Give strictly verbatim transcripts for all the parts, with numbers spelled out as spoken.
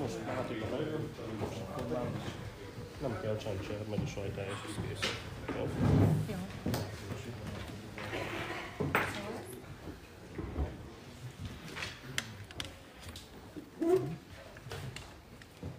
Most hát így a legjobb, nem kell csancsér, megy a sajtály és kész. Jó.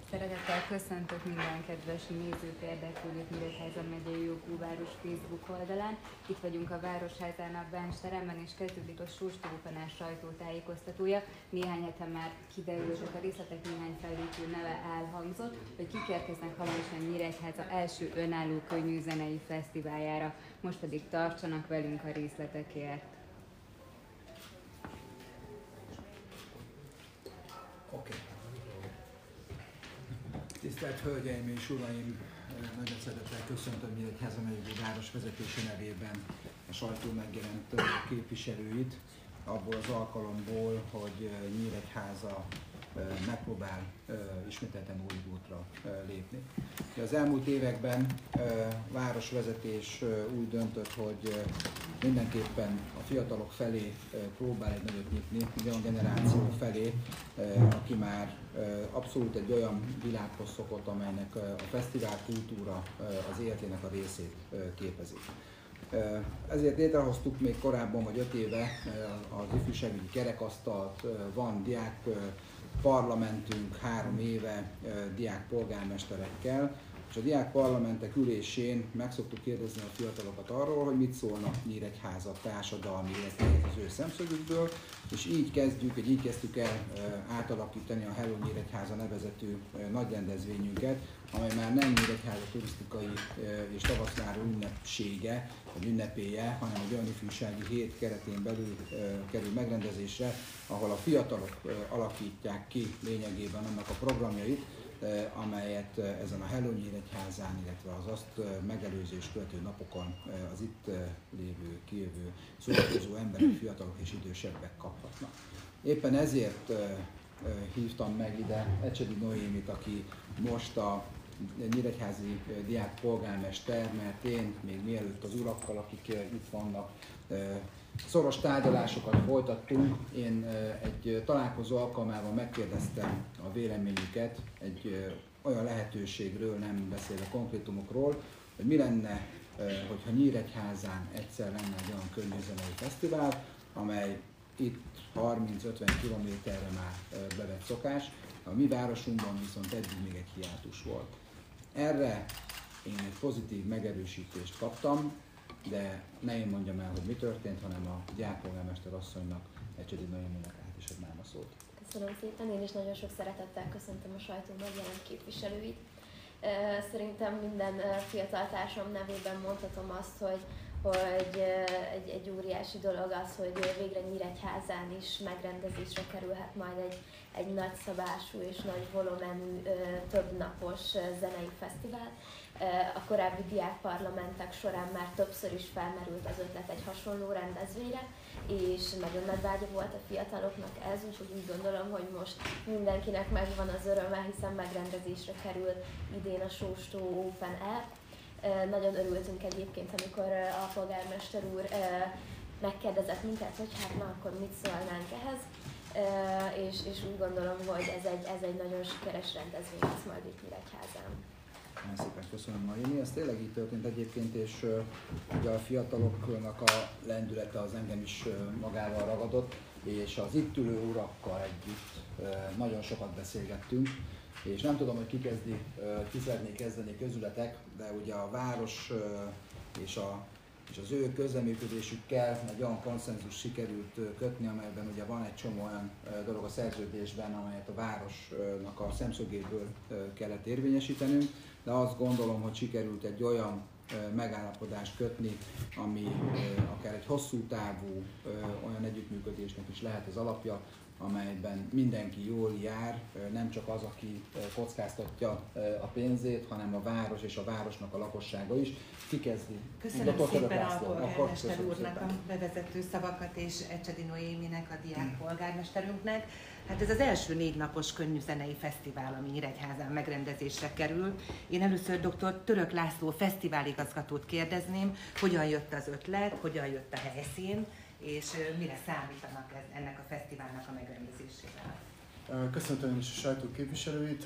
Szeretettel köszöntök minden kedves nézőt, érdeklődőt Nyíregyháza megyei jogú város Facebook oldalán. Itt vagyunk a Városházának Báncs teremben, és kezdődik a Sóstó Open-air sajtótájékoztatója. Néhány hete már kiderült, hogy a részletek néhány fellépő neve elhangzott, hogy kik érkeznek hamarosan Nyíregyháza első önálló könnyűzenei fesztiváljára. Most pedig tartsanak velünk a részletekért. Okay. Tisztelt Hölgyeim és Uraim! Nagyon szeretettel köszöntöm Nyíregyháza megyei város vezetése nevében a sajtó megjelent képviselőit abból az alkalomból, hogy Nyíregyháza megpróbál ismételten új útra lépni. Az elmúlt években a városvezetés úgy döntött, hogy mindenképpen a fiatalok felé próbál egy nagyot nyitni, egy olyan generáció felé, aki már abszolút egy olyan világhoz szokott, amelynek a fesztivál kultúra az életének a részét képezi. Ezért létrehoztuk még korábban, vagy öt éve az ifjúságügyi kerekasztalt, van diák parlamentünk három éve diák polgármesterekkel, és a diák parlamentek ülésén meg szoktuk kérdezni a fiatalokat arról, hogy mit szólnak Nyíregyháza társadalmi életéhez az ő szemszögükből, és így kezdjük, így kezdtük el átalakítani a Hello Nyíregyháza nevezetű nagy rendezvényünket, amely már nem Nyíregyháza turisztikai és tavaszláró ünnepsége, vagy ünnepéje, hanem egy olyan ifjúsági hét keretén belül kerül megrendezésre, ahol a fiatalok alakítják ki lényegében annak a programjait, amelyet ezen a Hello Nyíregyházán, illetve az azt megelőző és követő napokon az itt lévő, kijövő, szórakozó emberek, fiatalok és idősebbek kaphatnak. Éppen ezért hívtam meg ide Ecsedi Noémit, aki most a nyíregyházi diák polgármester, mert én még mielőtt az urakkal, akik itt vannak, szoros tárgyalásokat folytattunk. Én egy találkozó alkalmával megkérdeztem a véleményüket egy olyan lehetőségről, nem beszélve konkrétumokról, hogy mi lenne, hogyha Nyíregyházán egyszer lenne egy olyan könnyűzenei fesztivál, amely itt harminc-ötven kilométerre már bevett szokás. A mi városunkban viszont eddig még egy hiátus volt. Erre én egy pozitív megerősítést kaptam, de ne én mondjam el, hogy mi történt, hanem a diákpolgármester asszonynak, Ecsedi Noéminek át is adnám a szót. Köszönöm szépen, én is nagyon sok szeretettel köszöntöm a sajtó megjelent képviselőit. Szerintem minden fiataltársam nevében mondhatom azt, hogy, hogy egy, egy óriási dolog az, hogy végre Nyíregyházán is megrendezésre kerülhet majd egy, egy nagy szabású és nagy volumenű, több napos zenei fesztivál. A korábbi diákparlamentek során már többször is felmerült az ötlet egy hasonló rendezvényre, és nagyon nagy vágya volt a fiataloknak ez, úgyhogy úgy gondolom, hogy most mindenkinek megvan az öröme, hiszen megrendezésre kerül idén a Sóstó Open Air. Nagyon örültünk egyébként, amikor a polgármester úr megkérdezett minket, hogy hát na, akkor mit szólnánk ehhez, és, és úgy gondolom, hogy ez egy, ez egy nagyon sikeres rendezvény lesz majd itt Nyíregyházán. Nagyon szépen köszönöm, Noémi. Ez tényleg így történt egyébként, és ugye a fiataloknak a lendülete az engem is magával ragadott, és az itt ülő urakkal együtt nagyon sokat beszélgettünk, és nem tudom, hogy ki kezdi, ki szeretné kezdeni közületek, de ugye a város és, a, és az ő közreműködésükkel egy olyan konszenzus sikerült kötni, amelyben ugye van egy csomó olyan dolog a szerződésben, amelyet a városnak a szemszögéből kellett érvényesítenünk, de azt gondolom, hogy sikerült egy olyan megállapodást kötni, ami akár egy hosszú távú olyan együttműködésnek is lehet az alapja, amelyben mindenki jól jár, nem csak az, aki kockáztatja a pénzét, hanem a város és a városnak a lakossága is. Ki kezdi? Köszönöm szépen a polgármester úrnak a bevezető szavakat, és Ecsedi Noéminek, a diák polgármesterünknek. Hát ez az első négy napos könnyűzenei fesztivál, ami Nyíregyházán megrendezésre kerül. Én először doktor Török László fesztiváligazgatót kérdezném, hogyan jött az ötlet, hogyan jött a helyszín, és mire számítanak ez, ennek a fesztiválnak a megrendezésével? Köszöntöm is a sajtó képviselőit.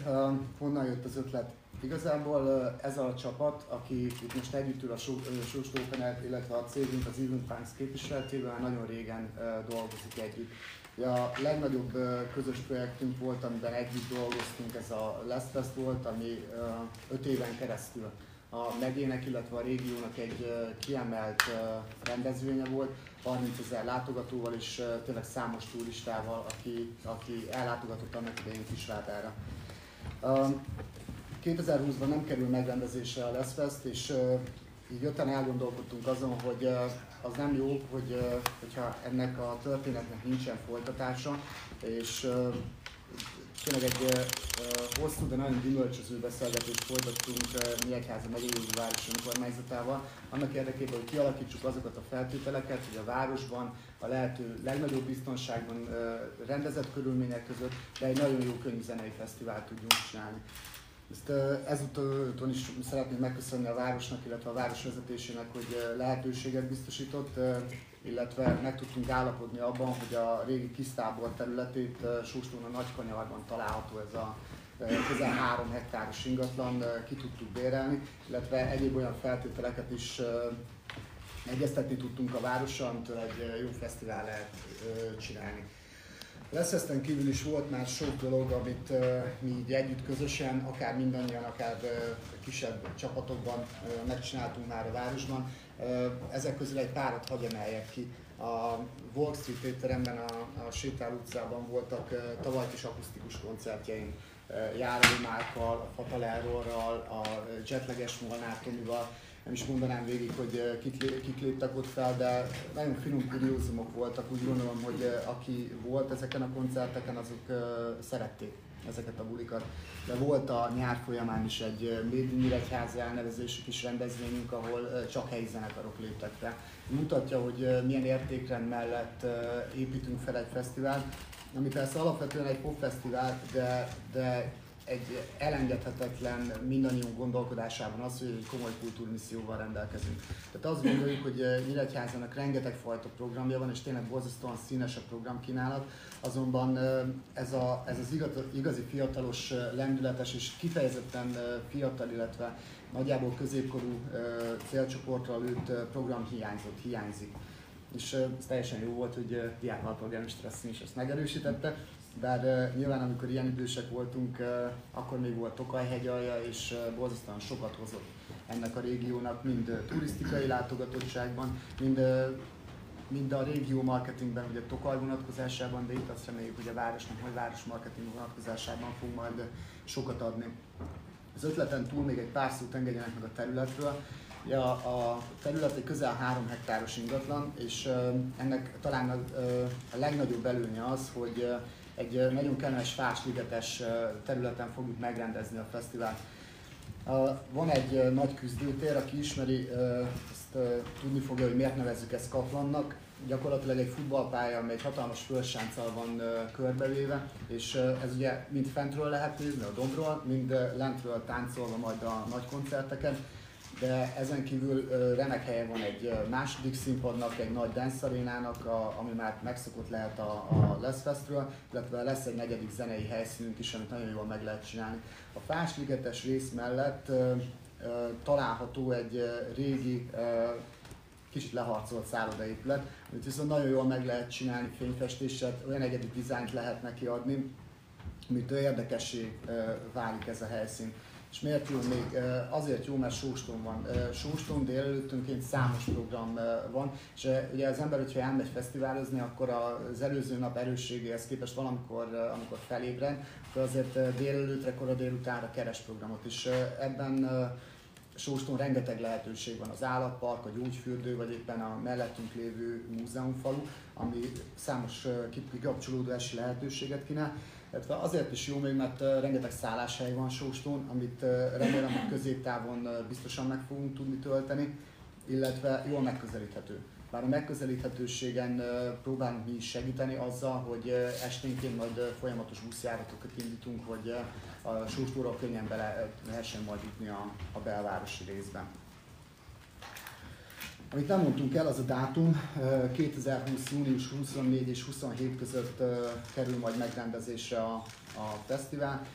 Honnan jött az ötlet? Igazából ez a csapat, aki itt most együtt ül a Sóstó, illetve a cégünk az Event Punks képviseletében nagyon régen dolgozik együtt. A legnagyobb közös projektünk volt, amiben együtt dolgoztunk, ez a Les Fest volt, ami öt éven keresztül a megyének, illetve a régiónak egy kiemelt rendezvénye volt, harmincezer látogatóval és tényleg számos turistával, aki, aki ellátogatott annak idején Kisvátára. kétezer-húszban nem kerül megrendezésre a Les Fest, és így öten elgondolkodtunk azon, hogy az nem jó, hogy, hogyha ennek a történetnek nincsen folytatása, és tényleg egy hosszú, de nagyon gyümölcsöző beszélgetést folytattunk Nyíregyháza megyei város önkormányzatával, annak érdekében, hogy kialakítsuk azokat a feltételeket, hogy a városban a lehető legnagyobb biztonságban rendezett körülmények között, de egy nagyon jó könyvzenei fesztivált tudjunk csinálni. Ezt ezúton is szeretném megköszönni a városnak, illetve a város vezetésének, hogy lehetőséget biztosított, illetve meg tudtunk állapodni abban, hogy a régi Kisztábor területét Sóstón a Nagykanyarban található ez a közel három hektáros ingatlan, ki tudtuk bérelni, illetve egyéb olyan feltételeket is egyeztetni tudtunk a várossal, amitől egy jó fesztivál lehet csinálni. Lesz ezen kívül is volt már sok dolog, amit uh, mi így együtt közösen, akár mindannyian, akár uh, kisebb csapatokban uh, megcsináltunk már a városban. Uh, ezek közül egy párat hagy emeljek ki. A Wall Street étteremben, a, a Sétál utcában voltak uh, tavaly is akusztikus koncertjeim. Uh, Járó Márkkal, a Fatalerrorral, a Jetleges Molnár Tomival. Nem is mondanám végig, hogy kik, kik léptek ott fel, de nagyon finom kuriózumok voltak. Úgy gondolom, hogy aki volt ezeken a koncerteken, azok szerették ezeket a bulikat. De volt a nyár folyamán is egy Made in Nyíregyháza elnevezésű kis rendezvényünk, ahol csak helyi zenekarok léptek fel. Mutatja, hogy milyen értékrend mellett építünk fel egy fesztivált, ami persze alapvetően egy popfesztivál, de, de egy elengedhetetlen mindannyiunk gondolkodásában az, hogy egy komoly kultúrmisszióval rendelkezünk. Tehát azt gondoljuk, hogy Nyíregyházának rengeteg fajta programja van, és tényleg borzasztóan színes a programkínálat, azonban ez, a, ez az igaz, igazi fiatalos, lendületes és kifejezetten fiatal, illetve nagyjából középkorú célcsoportra lőtt program hiányzott, hiányzik. És ez teljesen jó volt, hogy diákvállalpolgári stresszen is ezt megerősítette. Bár uh, nyilván amikor ilyen idősek voltunk, uh, akkor még volt Tokaj hegyalja, és uh, borzasztóan sokat hozott ennek a régiónak, mind uh, turisztikai látogatottságban, mind, uh, mind a régió marketingben, ugye Tokaj vonatkozásában, de itt azt reméljük, hogy a városnak majd város marketing vonatkozásában fog majd uh, sokat adni. Az ötleten túl még egy pár szót engedjenek meg a területről. Ja, a terület egy közel három hektáros ingatlan, és uh, ennek talán a, uh, a legnagyobb előnye az, hogy uh, egy nagyon kellemes fásligetes területen fogjuk megrendezni a fesztivált. Van egy nagy küzdőtér, aki ismeri, ezt tudni fogja, hogy miért nevezzük ezt Kaplannak. Gyakorlatilag egy futballpálya, amely egy hatalmas fölsánccal van körbevéve, és ez ugye mind fentről lehet nézni, a dombról, mind lentről táncolva majd a nagy koncerteken. De ezen kívül remek helyen van egy második színpadnak, egy nagy dance arénának, a, ami már megszokott lehet a, a Les Festről, illetve lesz egy negyedik zenei helyszínünk is, amit nagyon jól meg lehet csinálni. A fásligetes rész mellett ö, ö, található egy régi, ö, kicsit leharcolt szállodaépület, amit viszont nagyon jól meg lehet csinálni fényfestéssel, olyan egyedi dizájnt lehet neki adni, amitől érdekessé ö, válik ez a helyszín. És miért jó még? Azért jó, mert Sóstón van. Sóstón délelőttönként számos program van, és ugye az ember, hogyha elmegy fesztiválozni, akkor az előző nap erősségéhez képest valamikor, amikor felébred, akkor azért délelőtre, kora délutánra keres programot, és ebben Sóstón rengeteg lehetőség van, az állatpark, a gyógyfürdő, vagy éppen a mellettünk lévő múzeumfalu, ami számos kikapcsolódási lehetőséget kínál. Azért is jó még, mert rengeteg szálláshely van Sóstón, amit remélem, hogy középtávon biztosan meg fogunk tudni tölteni, illetve jól megközelíthető. Bár a megközelíthetőségen próbálunk mi is segíteni azzal, hogy esténként majd folyamatos buszjáratokat indítunk, hogy a Sóstóról könnyen bele lehessen majd jutni a, a belvárosi részben. Amit nem mondtunk el, az a dátum, kétezer-húsz. június huszonnégy és huszonhét között kerül majd megrendezésre a, a fesztivál.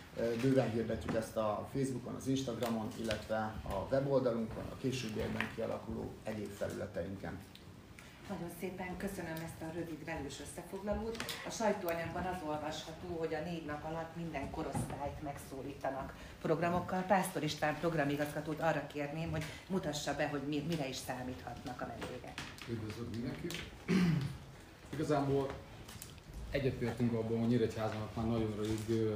Bőven hirdetjük ezt a Facebookon, az Instagramon, illetve a weboldalunkon, a későbbiekben kialakuló egyéb felületeinken. Nagyon szépen köszönöm ezt a rövid velős összefoglalót. A sajtóanyagban az olvasható, hogy a négy nap alatt minden korosztályt megszólítanak programokkal. Pásztor István programigazgatót arra kérném, hogy mutassa be, hogy mire is számíthatnak a vendégek. Üdvözlök mindenkit! Igazából egyetértünk abban, hogy Nyíregyházának már nagyon rövid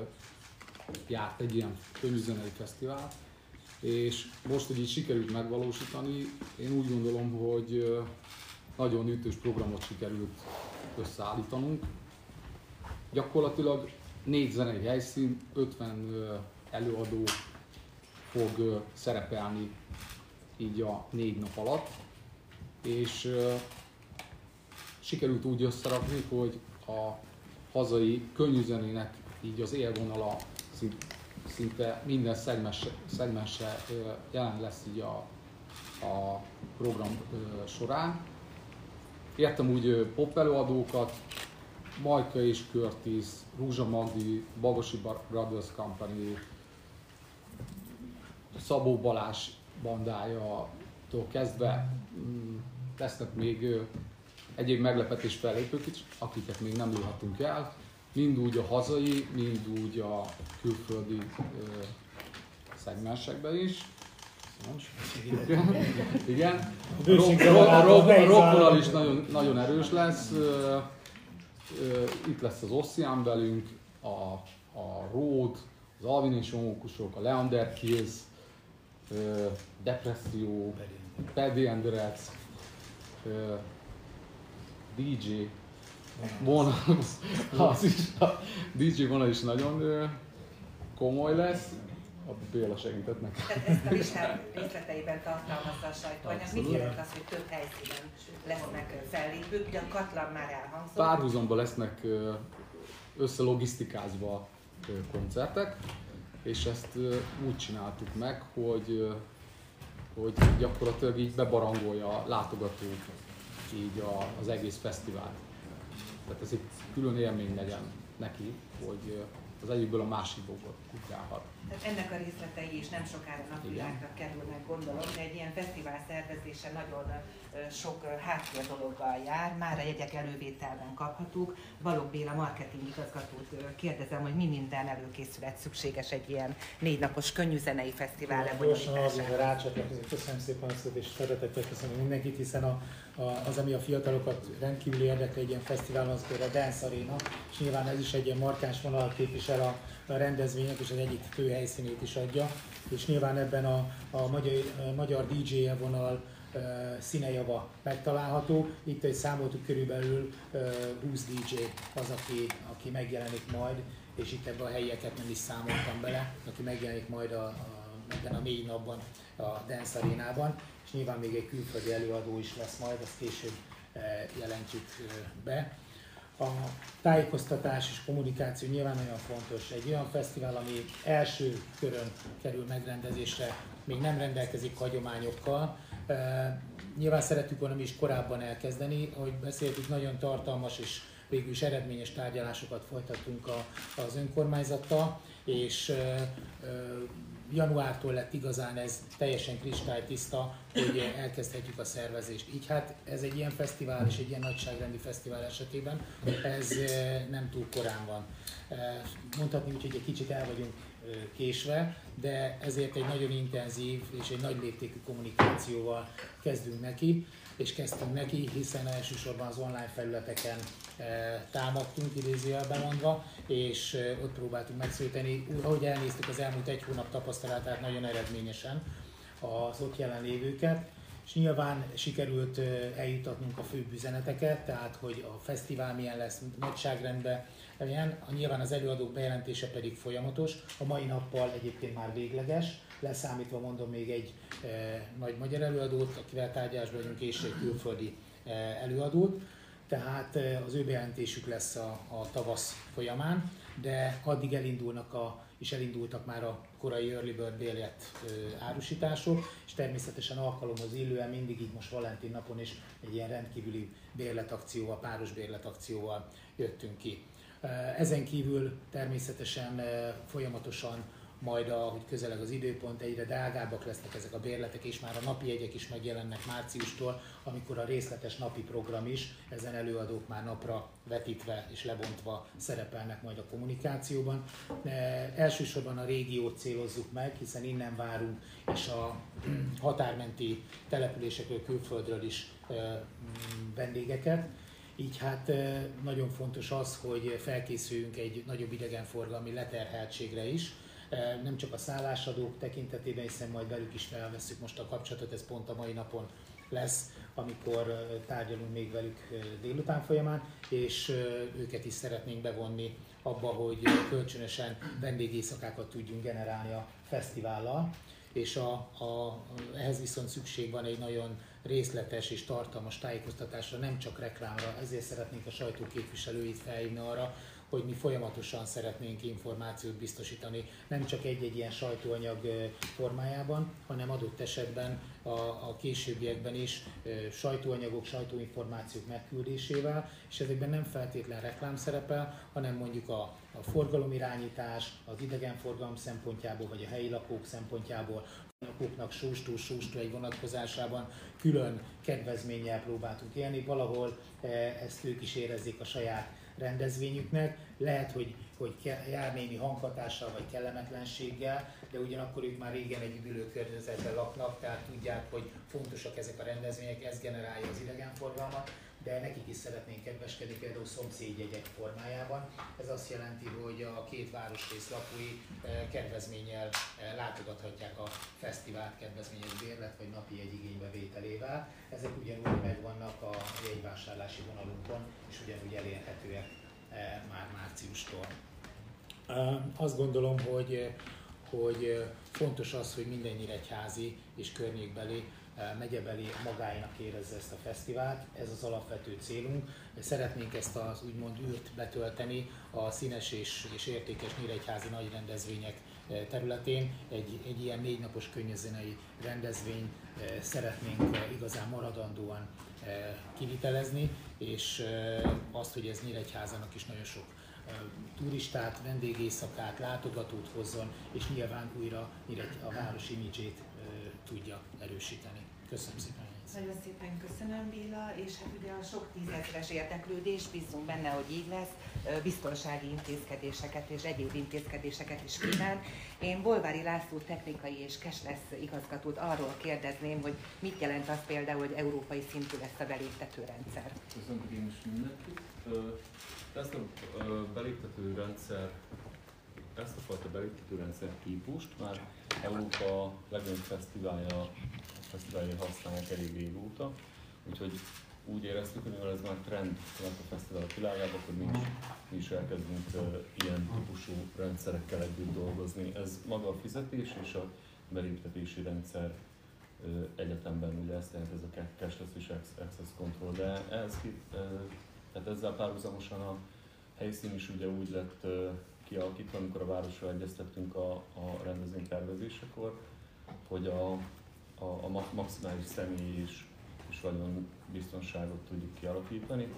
járt egy ilyen könyvzenei fesztivál, és most, hogy így sikerült megvalósítani, én úgy gondolom, hogy nagyon ütős programot sikerült összeállítanunk. Gyakorlatilag négy zenei helyszín, ötven előadó fog szerepelni így a négy nap alatt. És sikerült úgy összerakni, hogy a hazai könnyűzenének így az élvonala szinte minden szegmense jelen lesz így a, a program során. Értem úgy pop előadókat, Majka és Curtis, Rúzsa Magdi, Bagosi Brothers Company, Szabó Balázs bandájától kezdve lesznek még egyéb meglepetés fellépők is, akiket még nem lőhatunk el. Mind úgy a hazai, mind úgy a külföldi szegmensekben is. Igen. A rockvonal is nagyon, nagyon erős lesz. Itt lesz az Ossián velünk, a, a Ród, az Alvin és a mókusok, a Leander Kills, Depresszió, Paddy and the Rats, dé dzsé Bonus, dé dzsé Bonus is nagyon komoly lesz. Abba Béla segített nekem. Tehát ezt a listát részleteiben tartalmazza a sajtóanyag. Mit jelent az, hogy több helyszínen lesznek fellépők? Ugye a katlan már elhangzott. Párhuzamban lesznek összelogisztikázva koncertek, és ezt úgy csináltuk meg, hogy, hogy gyakorlatilag így bebarangolja a látogatók így a, az egész fesztivált. Tehát ez egy külön élmény legyen neki, hogy az egyikből a másikból kutkálhat. Tehát ennek a részletei is nem sokára napvilágra kerülnek, gondolom, de egy ilyen fesztivál szervezése nagyon sok háttér dologgal jár, már a jegyek elővételben kaphatók. Balogh Béla marketing igazgatót kérdezem, hogy mi minden előkészület szükséges egy ilyen négy napos könnyűzenei fesztivál lebonyolítására. Köszönöm szépen azt, és szeretettel köszönöm mindenkit, hiszen a, a, az, ami a fiatalokat rendkívül érdekli egy ilyen fesztiválon, az például a Dance Arena, és nyilván ez is egy ilyen markáns vonalat képvisel a, a rendezvények, és az egyik fő helyszínét is adja, és nyilván ebben a, a magyar, a magyar dé dzsé vonal színejava megtalálható. Itt, hogy számoltuk, körülbelül húsz dé dzsé az, aki, aki megjelenik majd, és itt ebben a helyieket nem is számoltam bele, aki megjelenik majd a, a, a négy napban a Dance Arénában, és nyilván még egy külföldi előadó is lesz majd, azt később jelentjük be. A tájékoztatás és kommunikáció nyilván nagyon fontos. Egy olyan fesztivál, ami első körön kerül megrendezésre, még nem rendelkezik hagyományokkal. Nyilván szerettük volna mi is korábban elkezdeni, ahogy beszéltük, nagyon tartalmas és végül is eredményes tárgyalásokat folytattunk az önkormányzattal, és januártól lett igazán ez teljesen kristálytiszta, hogy elkezdhetjük a szervezést. Így hát ez egy ilyen fesztivál és egy ilyen nagyságrendi fesztivál esetében ez nem túl korán van. Mondhatni úgy, hogy egy kicsit el vagyunk késve, de ezért egy nagyon intenzív és egy nagy léptékű kommunikációval kezdünk neki, és kezdtünk neki, hiszen elsősorban az online felületeken támadtunk, idézőjelben mondva, és ott próbáltunk megszólítani. Ahogy elnéztük az elmúlt egy hónap tapasztalatát nagyon eredményesen az ott jelenlévőket, és nyilván sikerült eljutatnunk a főbb üzeneteket, tehát hogy a fesztivál milyen lesz, nagyságrendben milyen, nyilván az előadók bejelentése pedig folyamatos, a mai nappal egyébként már végleges, leszámítva mondom még egy e, nagy magyar előadót, akivel tárgyásban vagyunk, és egy külföldi e, előadót. tehát az ő bejelentésük lesz a, a tavasz folyamán, de addig elindulnak a, és elindultak már a korai early bird bérlet árusítások, és természetesen alkalomhoz illően mindig így most Valentin napon is egy ilyen rendkívüli bérletakcióval, páros bérletakcióval jöttünk ki. Ezen kívül természetesen folyamatosan majd, ahogy közeleg az időpont, egyre drágábbak lesznek ezek a bérletek, és már a napi jegyek is megjelennek márciustól, amikor a részletes napi program is, ezen előadók már napra vetítve és lebontva szerepelnek majd a kommunikációban. E, elsősorban a régiót célozzuk meg, hiszen innen várunk, és a határmenti településekről, külföldről is e, vendégeket. Így hát e, nagyon fontos az, hogy felkészüljünk egy nagyobb idegenforgalmi leterheltségre is, nem csak a szállásadók tekintetében, hiszen majd velük is felvesszük most a kapcsolatot, ez pont a mai napon lesz, amikor tárgyalunk még velük délután folyamán, és őket is szeretnénk bevonni abba, hogy kölcsönösen vendégészakákat tudjunk generálni a fesztivállal, és a, a, ehhez viszont szükség van egy nagyon részletes és tartalmas tájékoztatásra, nem csak reklámra, ezért szeretnénk a sajtóképviselőit felhívni arra, hogy mi folyamatosan szeretnénk információt biztosítani, nem csak egy-egy ilyen sajtóanyag formájában, hanem adott esetben a, a későbbiekben is sajtóanyagok, sajtóinformációk megküldésével, és ezekben nem feltétlen reklám szerepel, hanem mondjuk a, a forgalomirányítás, az idegenforgalom szempontjából, vagy a helyi lakók szempontjából, lakóknak Sóstó, Sóstó egy vonatkozásában külön kedvezménnyel próbáltunk élni, valahol ezt ők is érezzék a saját rendezvényüknek. Lehet, hogy, hogy jár némi hanghatással vagy kellemetlenséggel, de ugyanakkor ők már régen egy üdülőkörnyezetben laknak, tehát tudják, hogy fontosak ezek a rendezvények, ez generálja az idegenforgalmat, de nekik is szeretnénk kedveskedni például szomszédjegyek formájában. Ez azt jelenti, hogy a két városrész lakói kedvezménnyel látogathatják a fesztivált, kedvezményes bérlet vagy napi jegyigénybevételével. Ezek ugyanúgy megvannak a jegyvásárlási vonalunkon, és ugyanúgy elérhetőek már márciustól. Azt gondolom, hogy, hogy fontos az, hogy minden nyíregyházi és környékbeli megyebeli magáinak érezze ezt a fesztivált, ez az alapvető célunk. Szeretnénk ezt az úgymond űrt betölteni a színes és, és értékes nyíregyházi nagy rendezvények területén. Egy, egy ilyen négy napos könnyűzenei rendezvény szeretnénk igazán maradandóan kivitelezni, és azt, hogy ez Nyíregyházának is nagyon sok turistát, vendégészakát, látogatót hozzon, és nyilván újra a város imidzsét tudja erősíteni. Köszönöm szépen! Nagyon szépen köszönöm, Béla, és hát ugye a sok tízezres érdeklődés, bízunk benne, hogy így lesz, biztonsági intézkedéseket és egyéb intézkedéseket is kíván. Én Bolvári László technikai és cashless igazgatót arról kérdezném, hogy mit jelent az például, hogy európai szintű lesz a beléptető rendszer. Köszönöm én is mindenkit. Ezt a beléptető rendszer, ezt a fajta beléptető rendszer típust már Európa legnagyobb fesztiválja fesztiválja használják elég régóta, úgyhogy úgy éreztük, hogy mivel ez már trend lett a fesztiválok világában, akkor mi is, mi is elkezdünk uh, ilyen típusú rendszerekkel együtt dolgozni. Ez maga a fizetés és a beléptetési rendszer uh, egyetemben, ugye ezt jelent ez a cashless és access control, de ez, uh, tehát ezzel párhuzamosan a helyszín is ugye úgy lett uh, kialakítva, amikor a városra egyeztettünk a, a rendezvény tervezésekor, hogy a A, a maximális személy és, és vagyon biztonságot tudjuk kialakítani.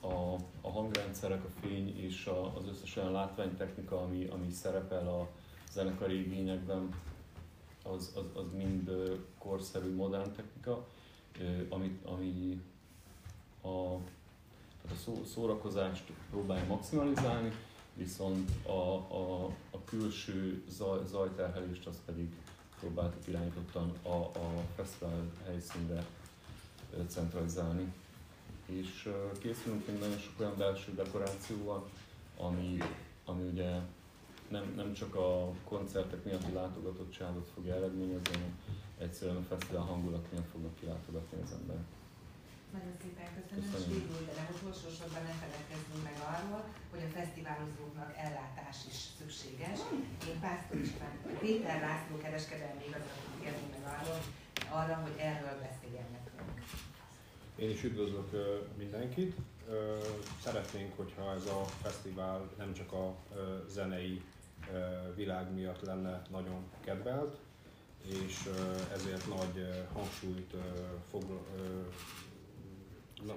A, a hangrendszerek, a fény és a, az összes olyan látványtechnika, ami, ami szerepel a zenekari igényekben, az, az, az mind korszerű, modern technika, ami, ami a, a szó, szórakozást próbálja maximalizálni, viszont a, a, a külső zaj, zajterhelést az pedig próbáltuk irányítottan a, a fesztivál helyszínre centralizálni. És készülünk még nagyon sok olyan belső dekorációval, ami, ami ugye nem, nem csak a koncertek miatti látogatottságot fogja eredményezni, hanem egyszerűen a fesztivál hangulat miatt fognak kilátogatni az ember. Nagyon szépen köszönöm, és végül, de nem utolsó sorban ne feledkezzünk meg arról, hogy a fesztiválozóknak ellátás is szükséges. Én Pásztor István, Péter László kereskedelmi igazgatót kérném meg arról, arra, hogy erről beszéljen nekünk. Én is üdvözlök mindenkit. Szeretnénk, hogyha ez a fesztivál nem csak a zenei világ miatt lenne nagyon kedvelt, és ezért nagy hangsúlyt fog,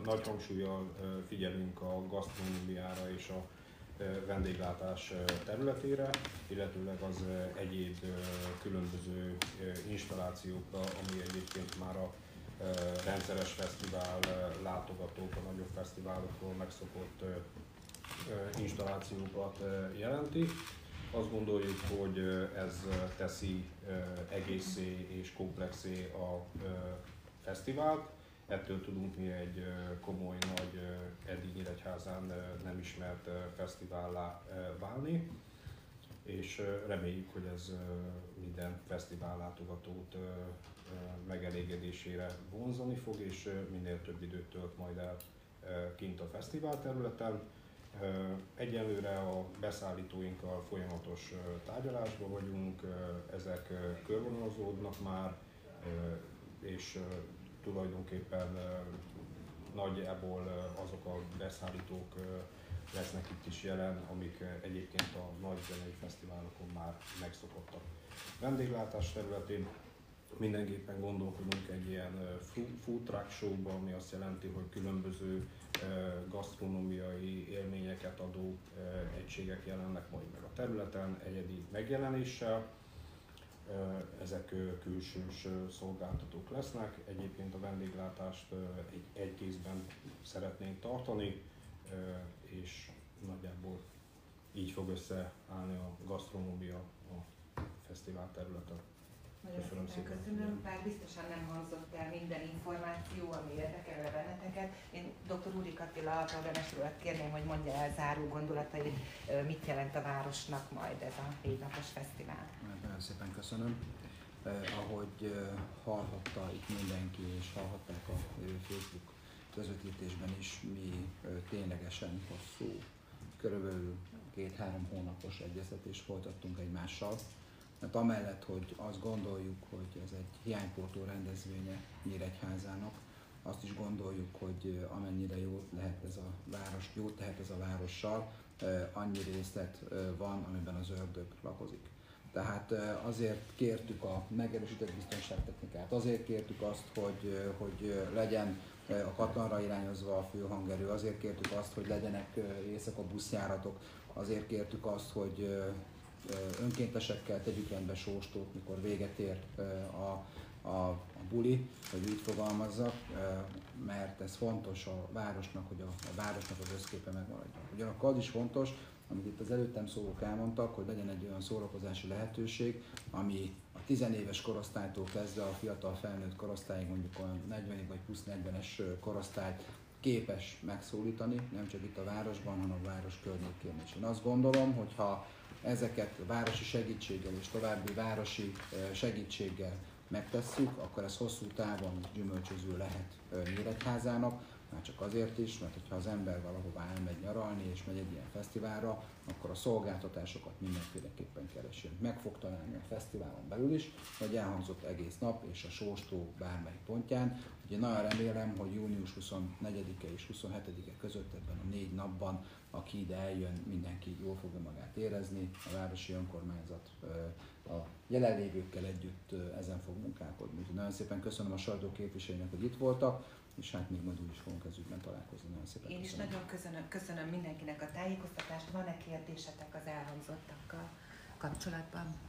nagy hangsúllyal figyelünk a gasztronómiára és a vendéglátás területére, illetőleg az egyéb különböző installációkra, ami egyébként már a rendszeres fesztivál látogatók, a nagyobb fesztiválokról megszokott installációkat jelenti. Azt gondoljuk, hogy ez teszi egészé és komplexé a fesztivált. Ettől tudunk mi egy komoly, nagy, eddig Nyíregyházán nem ismert fesztivállá válni, és reméljük, hogy ez minden fesztivál látogatót megelégedésére vonzani fog, és minél több időt tölt majd el kint a fesztivál területen. Egyelőre a beszállítóinkkal folyamatos tárgyalásban vagyunk, ezek körvonalazódnak már, és tulajdonképpen nagyjából azok a beszállítók lesznek itt is jelen, amik egyébként a nagy zenei fesztiválokon már megszokottak. Vendéglátás területén mindenképpen gondolkodunk egy ilyen food truck show-ba, ami azt jelenti, hogy különböző gasztronómiai élményeket adó egységek jelennek majd meg a területen egyedi megjelenéssel. Ezek külsős szolgáltatók lesznek. Egyébként a vendéglátást egy, egy kézben szeretnénk tartani, és nagyjából így fog összeállni a gasztronómia a fesztivál területen. Nagyon köszönöm szépen. Köszönöm, bár biztosan nem hangzott el minden információ, ami érdekelne benneteket. Én doktor Úrik Attila alkalmazásról kérném, hogy mondja el záró gondolatait, mit jelent a városnak majd ez a négynapos fesztivál. Nagyon szépen köszönöm. Eh, ahogy eh, hallhatta itt mindenki, és hallhatták a eh, Facebook közvetítésben is, mi eh, ténylegesen hosszú, körülbelül két-három hónapos egyeztetést folytattunk egymással. Mert amellett, hogy azt gondoljuk, hogy ez egy hiánypótló rendezvénye Nyíregyházának, azt is gondoljuk, hogy amennyire jó lehet ez a város, jó tehet ez a várossal, annyi részlet van, amiben az ördög lakozik. Tehát azért kértük a megerősített biztonságtechnikát, azért kértük azt, hogy, hogy legyen a katonra irányozva a főhangerő, azért kértük azt, hogy legyenek éjszaka buszjáratok, azért kértük azt, hogy önkéntesekkel tegyük rendbe Sóstót, mikor véget ér a, a, a buli, hogy úgy fogalmazzak, mert ez fontos a városnak, hogy a, a városnak az összképe megmaradjon. Ugyanakkor az is fontos, amit itt az előttem szólók elmondtak, hogy legyen egy olyan szórakozási lehetőség, ami a tizenéves korosztálytól kezdve a fiatal felnőtt korosztályig, mondjuk a negyvenes vagy plusz negyvenes korosztályt képes megszólítani, nem csak itt a városban, hanem a város környékén is. Én azt gondolom, hogy ha ezeket városi segítséggel és további városi segítséggel megtesszük, akkor ez hosszú távon gyümölcsöző lehet Nyíregyházának, már csak azért is, mert hogyha az ember valahová elmegy nyaralni és megy egy ilyen fesztiválra, akkor a szolgáltatásokat mindenféleképpen keresi. Meg fog találni a fesztiválon belül is, hogy elhangzott egész nap és a Sóstó bármelyik pontján. Ugye nagyon remélem, hogy június huszonnegyedike és huszonhetedike között ebben a négy napban, aki ide eljön, mindenki jól fogja magát érezni, a városi önkormányzat a jelenlévőkkel együtt ezen fog munkálkodni. Nagyon szépen köszönöm a sajtóképviselőnek, hogy itt voltak, és hát még majd úgy is fogunk ezügyben találkozni. Nagyon szépen Én köszönöm. is nagyon köszönöm, köszönöm mindenkinek a tájékoztatást. Van-e kérdésetek az elhangzottakkal kapcsolatban?